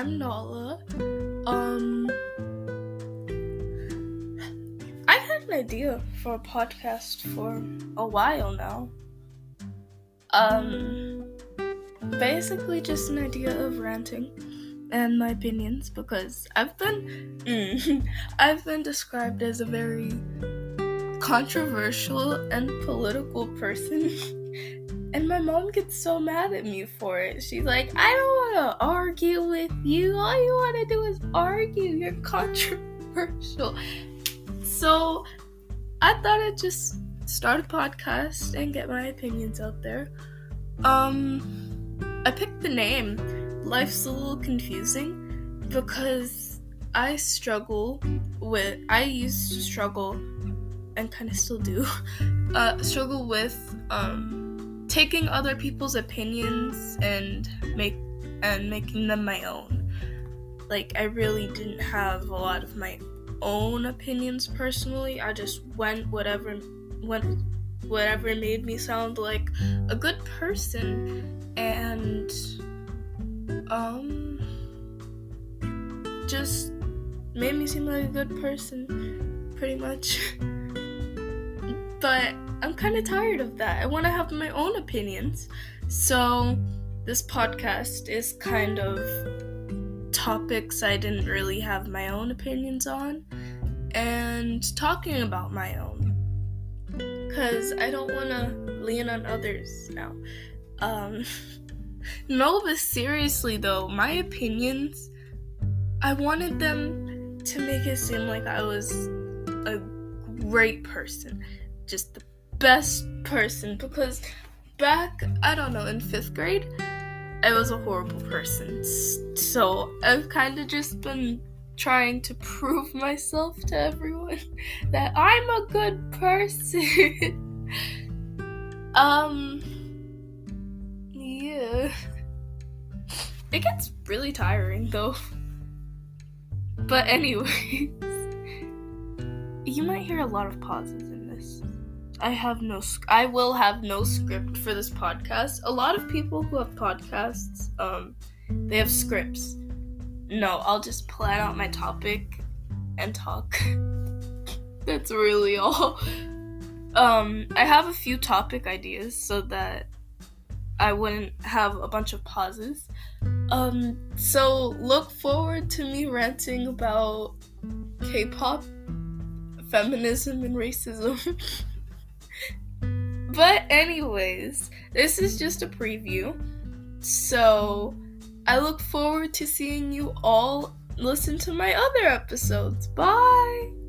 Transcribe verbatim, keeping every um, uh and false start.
I'm Nala. Um, I had an idea for a podcast for a while now. Um, basically just an idea of ranting and my opinions, because I've been, mm, I've been described as a very controversial and political person. And my mom gets so mad at me for it. She's like, I don't want to argue with you. All you want to do is argue. You're controversial. So I thought I'd just start a podcast and get my opinions out there. Um, I picked the name Life's a Little Confusing because I struggle with, I used to struggle and kind of still do, uh, struggle with, um, taking other people's opinions and make and making them my own. Like, I really didn't have a lot of my own opinions personally. I just went whatever went whatever made me sound like a good person, and um just made me seem like a good person, pretty much. But I'm kind of tired of that. I want to have my own opinions. So this podcast is kind of topics I didn't really have my own opinions on, and talking about my own, because I don't want to lean on others now. Um, no, but seriously though, my opinions, I wanted them to make it seem like I was a great person. Just the best person, because back, I don't know, in fifth grade, I was a horrible person. So I've kind of just been trying to prove myself to everyone that I'm a good person. um, yeah. It gets really tiring though. But anyways, you might hear a lot of pauses in this. I have no, I will have no script for this podcast. A lot of people who have podcasts, um, they have scripts. No, I'll just plan out my topic and talk. That's really all. Um, I have a few topic ideas so that I wouldn't have a bunch of pauses. Um, so look forward to me ranting about K-pop, feminism, and racism. But anyways, this is just a preview, so I look forward to seeing you all listen to my other episodes. Bye!